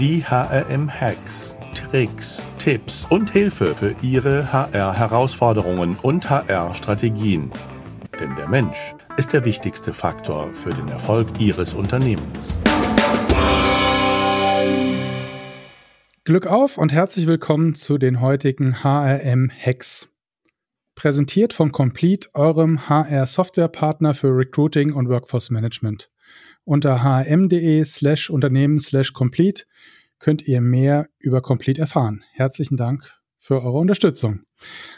Die HRM Hacks, Tricks, Tipps und Hilfe für Ihre HR-Herausforderungen und HR-Strategien. Denn der Mensch ist der wichtigste Faktor für den Erfolg Ihres Unternehmens. Glück auf und herzlich willkommen zu den heutigen HRM Hacks. Präsentiert von Compleet, eurem HR-Software-Partner für Recruiting und Workforce Management. Unter hrm.de/unternehmen/compleet könnt ihr mehr über Compleet erfahren. Herzlichen Dank für eure Unterstützung.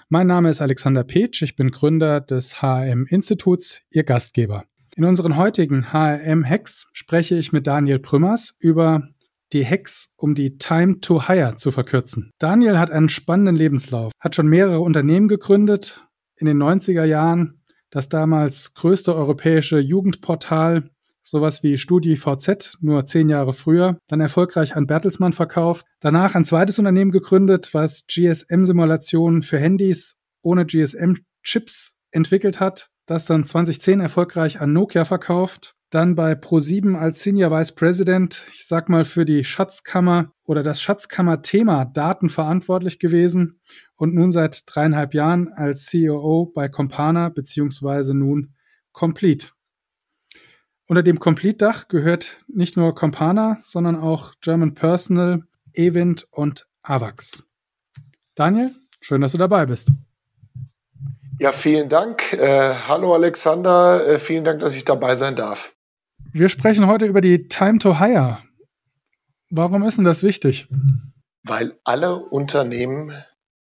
Mein Name ist Alexander Petsch, ich bin Gründer des HRM-Instituts, Ihr Gastgeber. In unseren heutigen HRM-Hacks spreche ich mit Daniel Prümers über die Hacks, um die Time to Hire zu verkürzen. Daniel hat einen spannenden Lebenslauf, hat schon mehrere Unternehmen gegründet. In den 90er Jahren das damals größte europäische Jugendportal, sowas wie Studi VZ, nur 10 Jahre früher, dann erfolgreich an Bertelsmann verkauft, danach ein zweites Unternehmen gegründet, was GSM-Simulationen für Handys ohne GSM-Chips entwickelt hat, das dann 2010 erfolgreich an Nokia verkauft, dann bei ProSieben als Senior Vice President, ich sag mal für die Schatzkammer oder das Schatzkammer-Thema Daten verantwortlich gewesen und nun seit 3,5 Jahren als CEO bei Compana bzw. nun Compleet. Unter dem Compleet-Dach gehört nicht nur Compana, sondern auch German Personal, Ewind und Avax. Daniel, schön, dass du dabei bist. Ja, vielen Dank. Hallo Alexander, vielen Dank, dass ich dabei sein darf. Wir sprechen heute über die Time to Hire. Warum ist denn das wichtig? Weil alle Unternehmen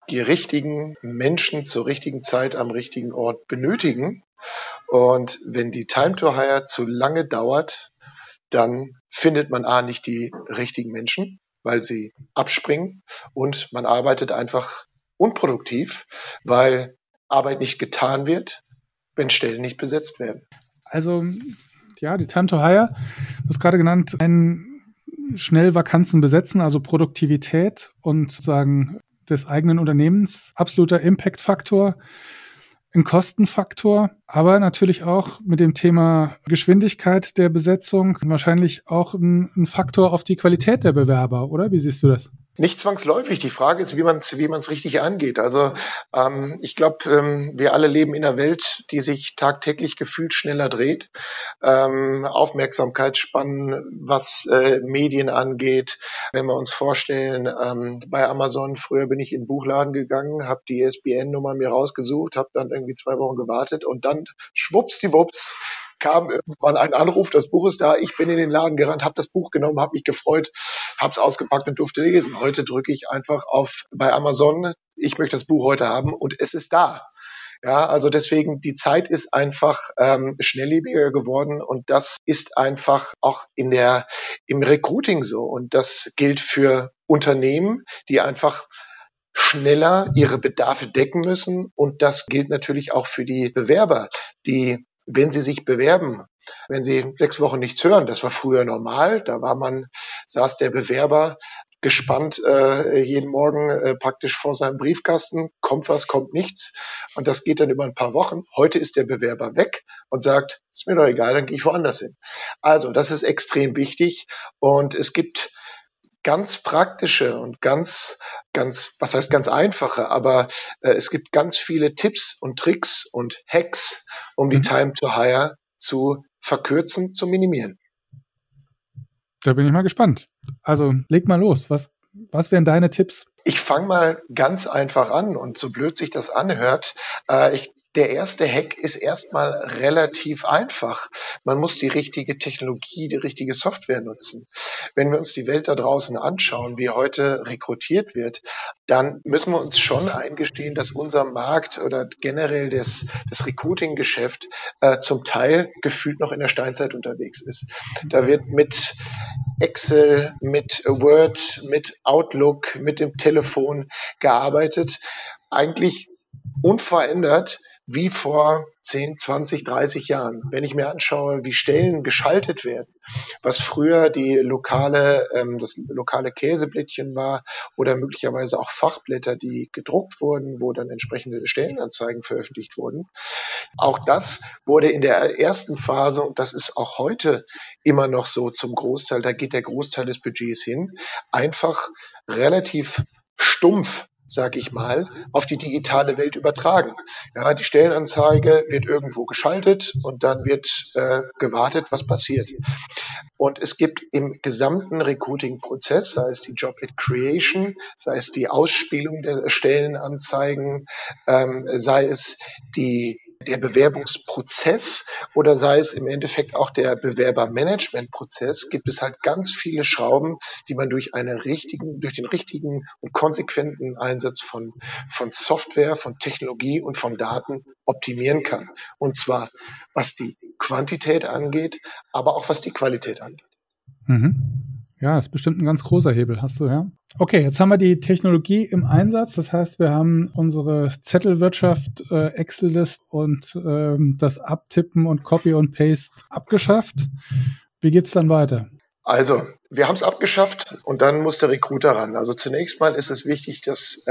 die richtigen Menschen zur richtigen Zeit am richtigen Ort benötigen. Und wenn die Time to Hire zu lange dauert, dann findet man A, nicht die richtigen Menschen, weil sie abspringen, und man arbeitet einfach unproduktiv, weil Arbeit nicht getan wird, wenn Stellen nicht besetzt werden. Also, ja, die Time to Hire, du hast gerade genannt, ein schnell Vakanzen besetzen, also Produktivität und sozusagen des eigenen Unternehmens, absoluter Impact-Faktor. Ein Kostenfaktor, aber natürlich auch mit dem Thema Geschwindigkeit der Besetzung wahrscheinlich auch ein Faktor auf die Qualität der Bewerber, oder? Wie siehst du das? Nicht zwangsläufig. Die Frage ist, wie man's richtig angeht. Also ich glaube, wir alle leben in einer Welt, die sich tagtäglich gefühlt schneller dreht. Aufmerksamkeitsspannen, was Medien angeht. Wenn wir uns vorstellen, bei Amazon, früher bin ich in den Buchladen gegangen, habe die ISBN-Nummer mir rausgesucht, habe dann irgendwie 2 Wochen gewartet und dann schwuppsdiwupps kam irgendwann ein Anruf, das Buch ist da, ich bin in den Laden gerannt, habe das Buch genommen, habe mich gefreut, habe es ausgepackt und durfte lesen. Heute drücke ich einfach auf bei Amazon, ich möchte das Buch heute haben und es ist da. Ja, also deswegen, die Zeit ist einfach schnelllebiger geworden und das ist einfach auch im Recruiting so. Und das gilt für Unternehmen, die einfach schneller ihre Bedarfe decken müssen, und das gilt natürlich auch für die Bewerber, die, wenn sie sich bewerben, wenn sie 6 Wochen nichts hören, das war früher normal, da saß der Bewerber gespannt jeden Morgen praktisch vor seinem Briefkasten, kommt was, kommt nichts, und das geht dann über ein paar Wochen. Heute ist der Bewerber weg und sagt, ist mir doch egal, dann gehe ich woanders hin. Also das ist extrem wichtig, und es gibt ganz praktische und ganz einfache, aber es gibt ganz viele Tipps und Tricks und Hacks, um die Time to Hire zu verkürzen, zu minimieren. Da bin ich mal gespannt. Also leg mal los. Was wären deine Tipps? Ich fange mal ganz einfach an, und so blöd sich das anhört, der erste Hack ist erstmal relativ einfach. Man muss die richtige Technologie, die richtige Software nutzen. Wenn wir uns die Welt da draußen anschauen, wie heute rekrutiert wird, dann müssen wir uns schon eingestehen, dass unser Markt oder generell das Recruiting-Geschäft zum Teil gefühlt noch in der Steinzeit unterwegs ist. Da wird mit Excel, mit Word, mit Outlook, mit dem Telefon gearbeitet. Eigentlich unverändert wie vor 10, 20, 30 Jahren. Wenn ich mir anschaue, wie Stellen geschaltet werden, was früher das lokale Käseblättchen war oder möglicherweise auch Fachblätter, die gedruckt wurden, wo dann entsprechende Stellenanzeigen veröffentlicht wurden. Auch das wurde in der ersten Phase, und das ist auch heute immer noch so zum Großteil, da geht der Großteil des Budgets hin, einfach relativ stumpf, sag ich mal, auf die digitale Welt übertragen. Ja, die Stellenanzeige wird irgendwo geschaltet und dann wird gewartet, was passiert. Und es gibt im gesamten Recruiting-Prozess, sei es die Job-Creation, sei es die Ausspielung der Stellenanzeigen, sei es der Bewerbungsprozess oder sei es im Endeffekt auch der Bewerbermanagementprozess, gibt es halt ganz viele Schrauben, die man durch den richtigen und konsequenten Einsatz von Software, von Technologie und von Daten optimieren kann. Und zwar, was die Quantität angeht, aber auch was die Qualität angeht. Mhm. Ja, ist bestimmt ein ganz großer Hebel, hast du, ja. Okay, jetzt haben wir die Technologie im Einsatz. Das heißt, wir haben unsere Zettelwirtschaft, Excel-List und das Abtippen und Copy und Paste abgeschafft. Wie geht's dann weiter? Also, wir haben es abgeschafft und dann muss der Recruiter ran. Also zunächst mal ist es wichtig, dass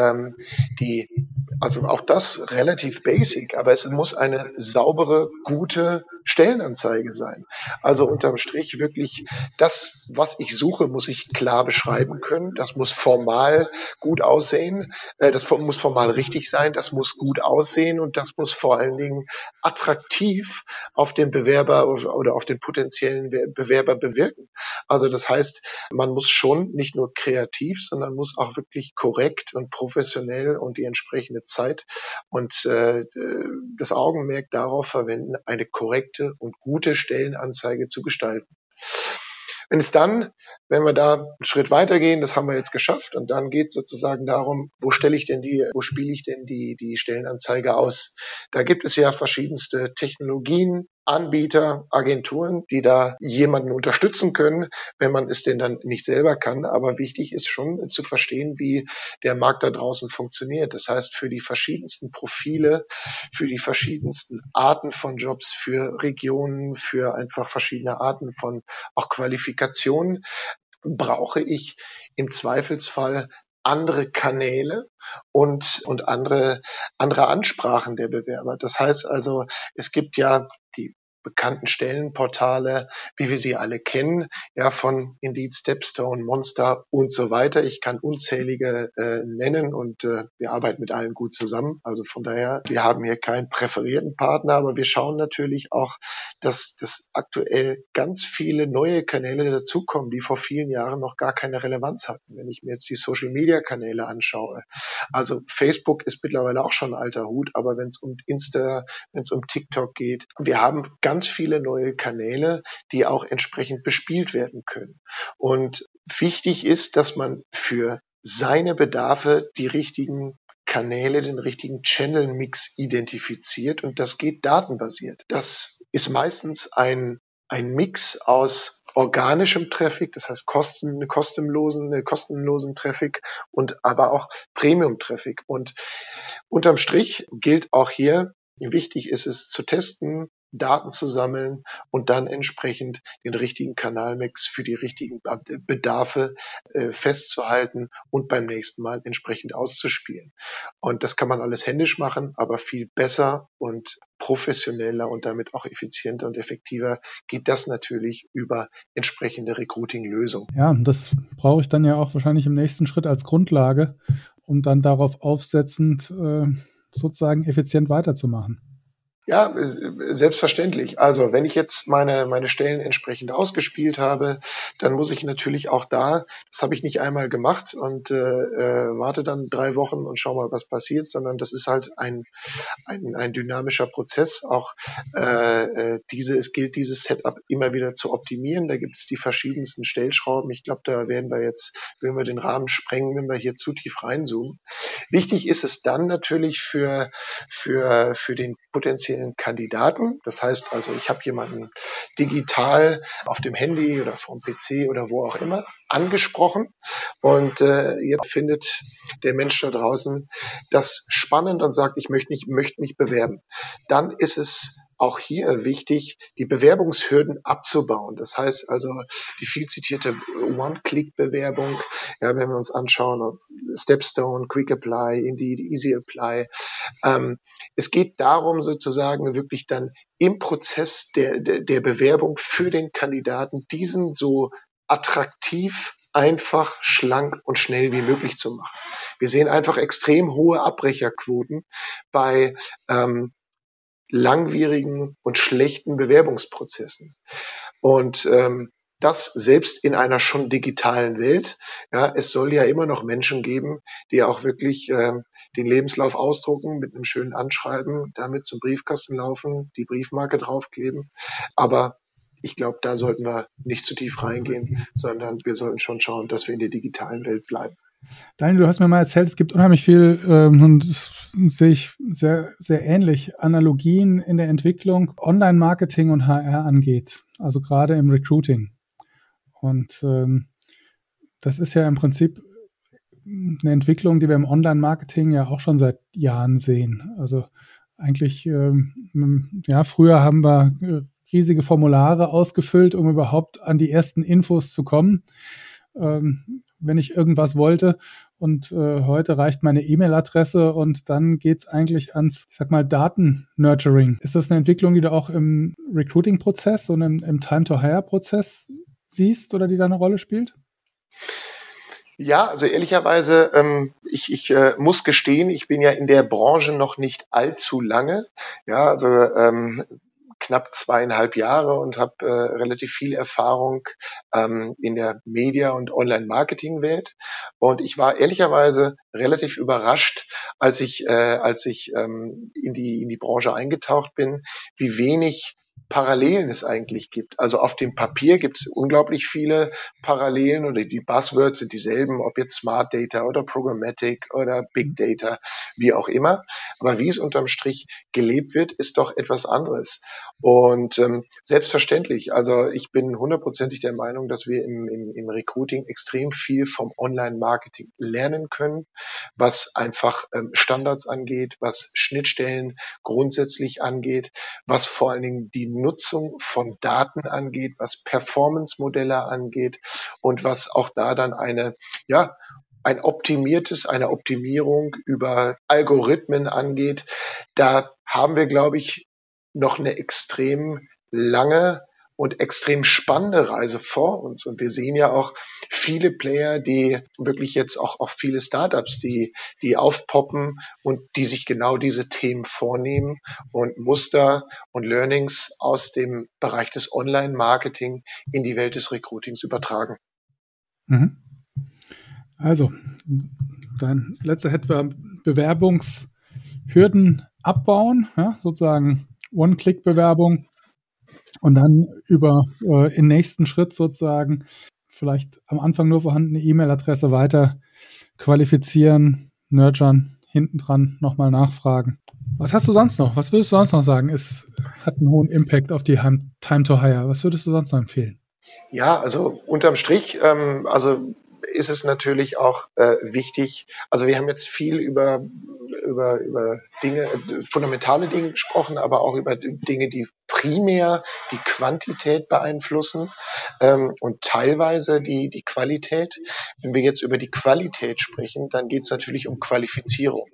also auch das relativ basic, aber es muss eine saubere, gute Stellenanzeige sein. Also unterm Strich wirklich das, was ich suche, muss ich klar beschreiben können. Das muss formal gut aussehen. Das muss formal richtig sein. Das muss gut aussehen und das muss vor allen Dingen attraktiv auf den Bewerber oder auf den potenziellen Bewerber bewirken. Also das heißt, man muss schon nicht nur kreativ, sondern muss auch wirklich korrekt und professionell und die entsprechende Zeit und das Augenmerk darauf verwenden, eine korrekte und gute Stellenanzeige zu gestalten. Wenn wir da einen Schritt weitergehen, das haben wir jetzt geschafft und dann geht es sozusagen darum, wo spiele ich denn die Stellenanzeige aus? Da gibt es ja verschiedenste Technologien, Anbieter, Agenturen, die da jemanden unterstützen können, wenn man es denn dann nicht selber kann. Aber wichtig ist schon zu verstehen, wie der Markt da draußen funktioniert. Das heißt, für die verschiedensten Profile, für die verschiedensten Arten von Jobs, für Regionen, für einfach verschiedene Arten von auch Qualifikationen brauche ich im Zweifelsfall andere Kanäle und andere Ansprachen der Bewerber. Das heißt also, es gibt ja die bekannten Stellenportale, wie wir sie alle kennen, ja von Indeed, Stepstone, Monster und so weiter. Ich kann unzählige nennen und wir arbeiten mit allen gut zusammen. Also von daher, wir haben hier keinen präferierten Partner, aber wir schauen natürlich auch, dass aktuell ganz viele neue Kanäle dazukommen, die vor vielen Jahren noch gar keine Relevanz hatten. Wenn ich mir jetzt die Social-Media-Kanäle anschaue, also Facebook ist mittlerweile auch schon ein alter Hut, aber wenn es um Insta, wenn es um TikTok geht, wir haben ganz viele neue Kanäle, die auch entsprechend bespielt werden können. Und wichtig ist, dass man für seine Bedarfe die richtigen Kanäle, den richtigen Channel-Mix identifiziert und das geht datenbasiert. Das ist meistens ein Mix aus organischem Traffic, das heißt kostenlosen Traffic und aber auch Premium-Traffic. Und unterm Strich gilt auch hier, wichtig ist es zu testen, Daten zu sammeln und dann entsprechend den richtigen Kanalmix für die richtigen Bedarfe festzuhalten und beim nächsten Mal entsprechend auszuspielen. Und das kann man alles händisch machen, aber viel besser und professioneller und damit auch effizienter und effektiver geht das natürlich über entsprechende Recruiting-Lösungen. Ja, und das brauche ich dann ja auch wahrscheinlich im nächsten Schritt als Grundlage, um dann darauf aufsetzend sozusagen effizient weiterzumachen. Ja, selbstverständlich. Also wenn ich jetzt meine Stellen entsprechend ausgespielt habe, dann muss ich natürlich auch da, das habe ich nicht einmal gemacht und warte dann 3 Wochen und schau mal, was passiert, sondern das ist halt ein dynamischer Prozess. Auch es gilt, dieses Setup immer wieder zu optimieren. Da gibt es die verschiedensten Stellschrauben. Ich glaube, da würden wir den Rahmen sprengen, wenn wir hier zu tief reinzoomen. Wichtig ist es dann natürlich für den potenziellen potenziellen Kandidaten. Das heißt also, ich habe jemanden digital auf dem Handy oder vom PC oder wo auch immer angesprochen und jetzt findet der Mensch da draußen das spannend und sagt, ich möchte mich bewerben. Dann ist es auch hier wichtig, die Bewerbungshürden abzubauen. Das heißt also, die viel zitierte One-Click-Bewerbung, ja, wenn wir uns anschauen, Stepstone, Quick Apply, Indeed, Easy Apply. Es geht darum, sozusagen wirklich dann im Prozess der Bewerbung für den Kandidaten diesen so attraktiv, einfach, schlank und schnell wie möglich zu machen. Wir sehen einfach extrem hohe Abbrecherquoten bei langwierigen und schlechten Bewerbungsprozessen. Und das selbst in einer schon digitalen Welt. Ja, es soll ja immer noch Menschen geben, die auch wirklich den Lebenslauf ausdrucken, mit einem schönen Anschreiben, damit zum Briefkasten laufen, die Briefmarke draufkleben. Aber ich glaube, da sollten wir nicht zu tief reingehen, sondern wir sollten schon schauen, dass wir in der digitalen Welt bleiben. Daniel, du hast mir mal erzählt, es gibt unheimlich viel, und das sehe ich sehr, sehr ähnlich, Analogien in der Entwicklung, Online-Marketing und HR angeht, also gerade im Recruiting. Und das ist ja im Prinzip eine Entwicklung, die wir im Online-Marketing ja auch schon seit Jahren sehen. Also eigentlich, ja, früher haben wir riesige Formulare ausgefüllt, um überhaupt an die ersten Infos zu kommen. Wenn ich irgendwas wollte. Und heute reicht meine E-Mail-Adresse und dann geht's eigentlich ans, ich sag mal, Daten-Nurturing. Ist das eine Entwicklung, die du auch im Recruiting-Prozess und im Time-to-Hire-Prozess siehst oder die da eine Rolle spielt? Ja, also ehrlicherweise, ich muss gestehen, ich bin ja in der Branche noch nicht allzu lange. Ja, also knapp 2,5 Jahre und habe relativ viel Erfahrung in der Media- und Online-Marketing-Welt. Und ich war ehrlicherweise relativ überrascht, als ich in die Branche eingetaucht bin, wie wenig Parallelen es eigentlich gibt. Also auf dem Papier gibt es unglaublich viele Parallelen oder die Buzzwords sind dieselben, ob jetzt Smart Data oder Programmatic oder Big Data, wie auch immer. Aber wie es unterm Strich gelebt wird, ist doch etwas anderes. Und selbstverständlich, also ich bin hundertprozentig der Meinung, dass wir im Recruiting extrem viel vom Online-Marketing lernen können, was einfach Standards angeht, was Schnittstellen grundsätzlich angeht, was vor allen Dingen die Nutzung von Daten angeht, was Performance-Modelle angeht und was auch da dann eine Optimierung über Algorithmen angeht. Da haben wir, glaube ich, noch eine extrem lange und extrem spannende Reise vor uns. Und wir sehen ja auch viele Player, die wirklich jetzt auch viele Startups, die aufpoppen und die sich genau diese Themen vornehmen und Muster und Learnings aus dem Bereich des Online-Marketing in die Welt des Recruitings übertragen. Mhm. Also, dein letzter Hit war Bewerbungshürden abbauen, ja, sozusagen One-Click-Bewerbung. Und dann über im nächsten Schritt sozusagen vielleicht am Anfang nur vorhandene E-Mail-Adresse weiter qualifizieren, nurturen, hinten dran nochmal nachfragen. Was hast du sonst noch? Was würdest du sonst noch sagen? Es hat einen hohen Impact auf die Time to Hire. Was würdest du sonst noch empfehlen? Ja, also unterm Strich, ist es natürlich auch wichtig, also wir haben jetzt viel über Dinge, fundamentale Dinge gesprochen, aber auch über Dinge, die primär die Quantität beeinflussen und teilweise die Qualität. Wenn wir jetzt über die Qualität sprechen, dann geht es natürlich um Qualifizierung.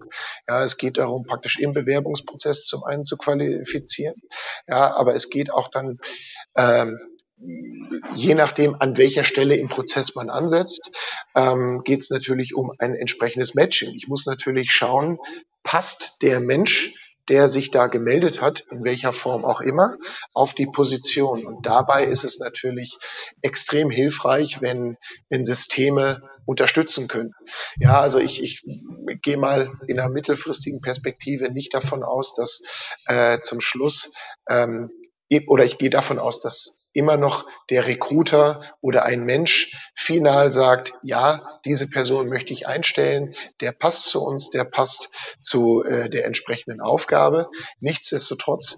Ja, es geht darum, praktisch im Bewerbungsprozess zum einen zu qualifizieren, ja, aber es geht auch dann je nachdem, an welcher Stelle im Prozess man ansetzt, geht es natürlich um ein entsprechendes Matching. Ich muss natürlich schauen, passt der Mensch, der sich da gemeldet hat, in welcher Form auch immer, auf die Position. Und dabei ist es natürlich extrem hilfreich, wenn Systeme unterstützen können. Ja, also ich gehe mal in einer mittelfristigen Perspektive nicht davon aus, dass zum Schluss oder ich gehe davon aus, dass immer noch der Recruiter oder ein Mensch final sagt, ja, diese Person möchte ich einstellen, der passt zu uns, der passt zu der entsprechenden Aufgabe. Nichtsdestotrotz,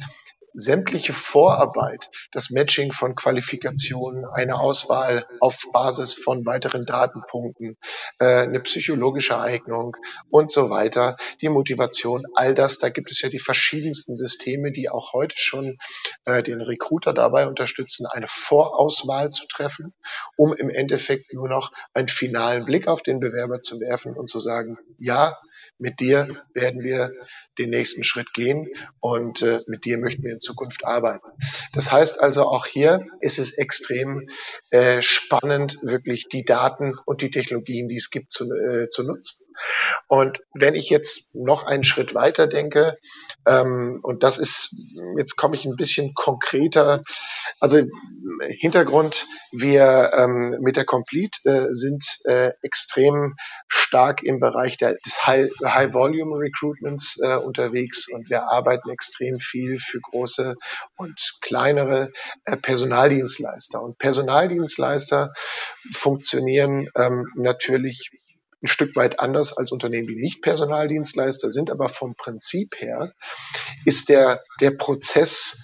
sämtliche Vorarbeit, das Matching von Qualifikationen, eine Auswahl auf Basis von weiteren Datenpunkten, eine psychologische Eignung und so weiter, die Motivation, all das, da gibt es ja die verschiedensten Systeme, die auch heute schon den Recruiter dabei unterstützen, eine Vorauswahl zu treffen, um im Endeffekt nur noch einen finalen Blick auf den Bewerber zu werfen und zu sagen, ja, mit dir werden wir den nächsten Schritt gehen und mit dir möchten wir in Zukunft arbeiten. Das heißt also, auch hier ist es extrem spannend, wirklich die Daten und die Technologien, die es gibt, zu nutzen. Und wenn ich jetzt noch einen Schritt weiter denke, und das ist, jetzt komme ich ein bisschen konkreter, also Hintergrund, wir mit der Compleet sind extrem stark im Bereich des High-Volume-Recruitments unterwegs und wir arbeiten extrem viel für große und kleinere Personaldienstleister. Und Personaldienstleister funktionieren natürlich ein Stück weit anders als Unternehmen, die nicht Personaldienstleister sind, aber vom Prinzip her ist der Prozess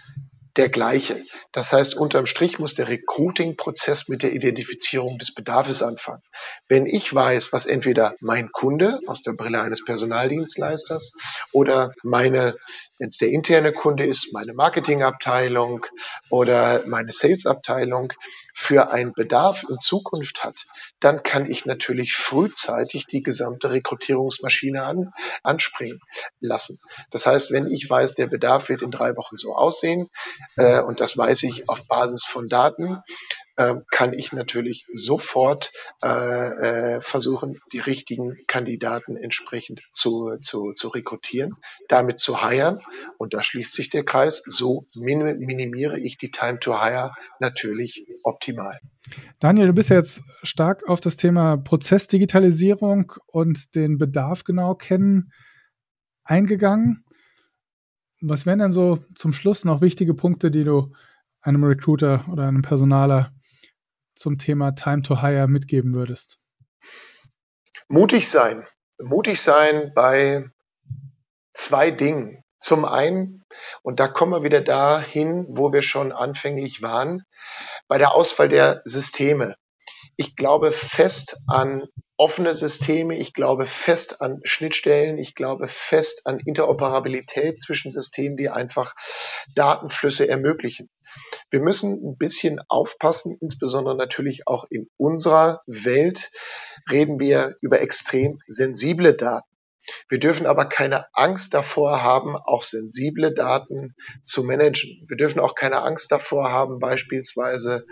der gleiche. Das heißt, unterm Strich muss der Recruiting-Prozess mit der Identifizierung des Bedarfes anfangen. Wenn ich weiß, was entweder mein Kunde aus der Brille eines Personaldienstleisters oder wenn es der interne Kunde ist, meine Marketingabteilung oder meine Salesabteilung für einen Bedarf in Zukunft hat, dann kann ich natürlich frühzeitig die gesamte Rekrutierungsmaschine anspringen lassen. Das heißt, wenn ich weiß, der Bedarf wird in 3 Wochen so aussehen, und das weiß ich auf Basis von Daten, kann ich natürlich sofort versuchen, die richtigen Kandidaten entsprechend zu rekrutieren, damit zu hiren. Und da schließt sich der Kreis. So minimiere ich die Time to Hire natürlich optimal. Daniel, du bist ja jetzt stark auf das Thema Prozessdigitalisierung und den Bedarf genau kennen eingegangen. Was wären denn so zum Schluss noch wichtige Punkte, die du einem Recruiter oder einem Personaler zum Thema Time to Hire mitgeben würdest? Mutig sein. Mutig sein bei 2 Dingen. Zum einen, und da kommen wir wieder dahin, wo wir schon anfänglich waren, bei der Auswahl der Systeme. Ich glaube fest an offene Systeme, ich glaube fest an Schnittstellen, ich glaube fest an Interoperabilität zwischen Systemen, die einfach Datenflüsse ermöglichen. Wir müssen ein bisschen aufpassen, insbesondere natürlich auch in unserer Welt reden wir über extrem sensible Daten. Wir dürfen aber keine Angst davor haben, auch sensible Daten zu managen. Wir dürfen auch keine Angst davor haben, beispielsweise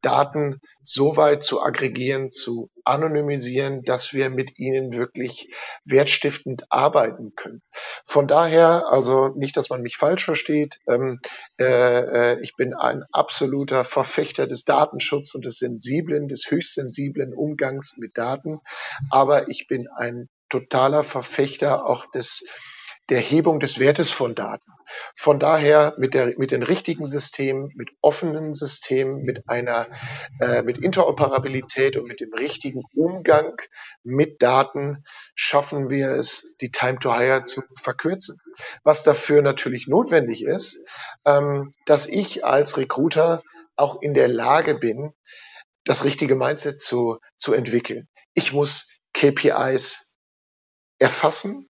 Daten so weit zu aggregieren, zu anonymisieren, dass wir mit ihnen wirklich wertstiftend arbeiten können. Von daher, also nicht, dass man mich falsch versteht, ich bin ein absoluter Verfechter des Datenschutzes und des höchst sensiblen Umgangs mit Daten, aber ich bin ein totaler Verfechter auch der Hebung des Wertes von Daten. Von daher mit den richtigen Systemen, mit offenen Systemen, mit Interoperabilität und mit dem richtigen Umgang mit Daten schaffen wir es, die Time to Hire zu verkürzen. Was dafür natürlich notwendig ist, dass ich als Recruiter auch in der Lage bin, das richtige Mindset zu entwickeln. Ich muss KPIs erfassen,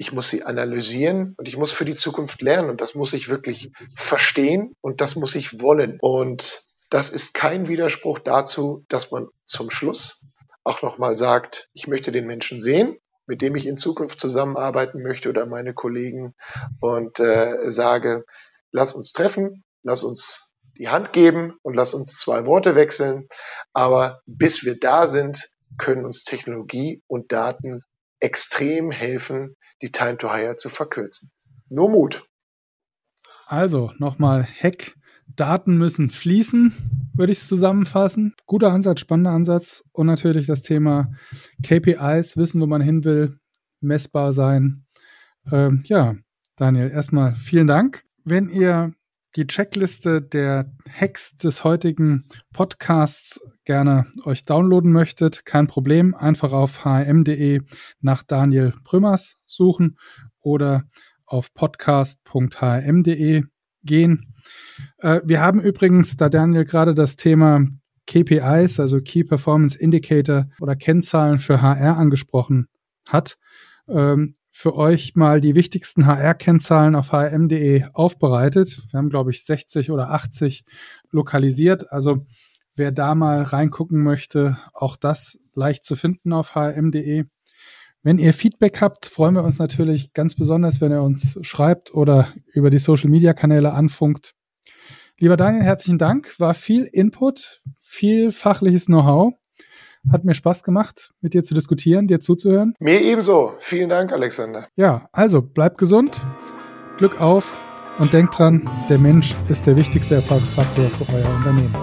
ich muss sie analysieren und ich muss für die Zukunft lernen und das muss ich wirklich verstehen und das muss ich wollen. Und das ist kein Widerspruch dazu, dass man zum Schluss auch nochmal sagt, ich möchte den Menschen sehen, mit dem ich in Zukunft zusammenarbeiten möchte oder meine Kollegen und sage, lass uns treffen, lass uns die Hand geben und lass uns 2 Worte wechseln. Aber bis wir da sind, können uns Technologie und Daten extrem helfen, die Time to Hire zu verkürzen. Nur Mut. Also nochmal Hack. Daten müssen fließen, würde ich es zusammenfassen. Guter Ansatz, spannender Ansatz. Und natürlich das Thema KPIs, wissen, wo man hin will, messbar sein. Ja, Daniel, erstmal vielen Dank. Wenn ihr die Checkliste der Hacks des heutigen Podcasts gerne euch downloaden möchtet, kein Problem, einfach auf hrm.de nach Daniel Prümers suchen oder auf podcast.hrm.de gehen. Wir haben übrigens, da Daniel gerade das Thema KPIs, also Key Performance Indicator oder Kennzahlen für HR angesprochen hat, für euch mal die wichtigsten HR-Kennzahlen auf hrm.de aufbereitet. Wir haben, glaube ich, 60 oder 80 lokalisiert. Also wer da mal reingucken möchte, auch das leicht zu finden auf hrm.de. Wenn ihr Feedback habt, freuen wir uns natürlich ganz besonders, wenn ihr uns schreibt oder über die Social-Media-Kanäle anfunkt. Lieber Daniel, herzlichen Dank. War viel Input, viel fachliches Know-how. Hat mir Spaß gemacht, mit dir zu diskutieren, dir zuzuhören. Mir ebenso. Vielen Dank, Alexander. Ja, also bleibt gesund, Glück auf und denkt dran, der Mensch ist der wichtigste Erfolgsfaktor für euer Unternehmen.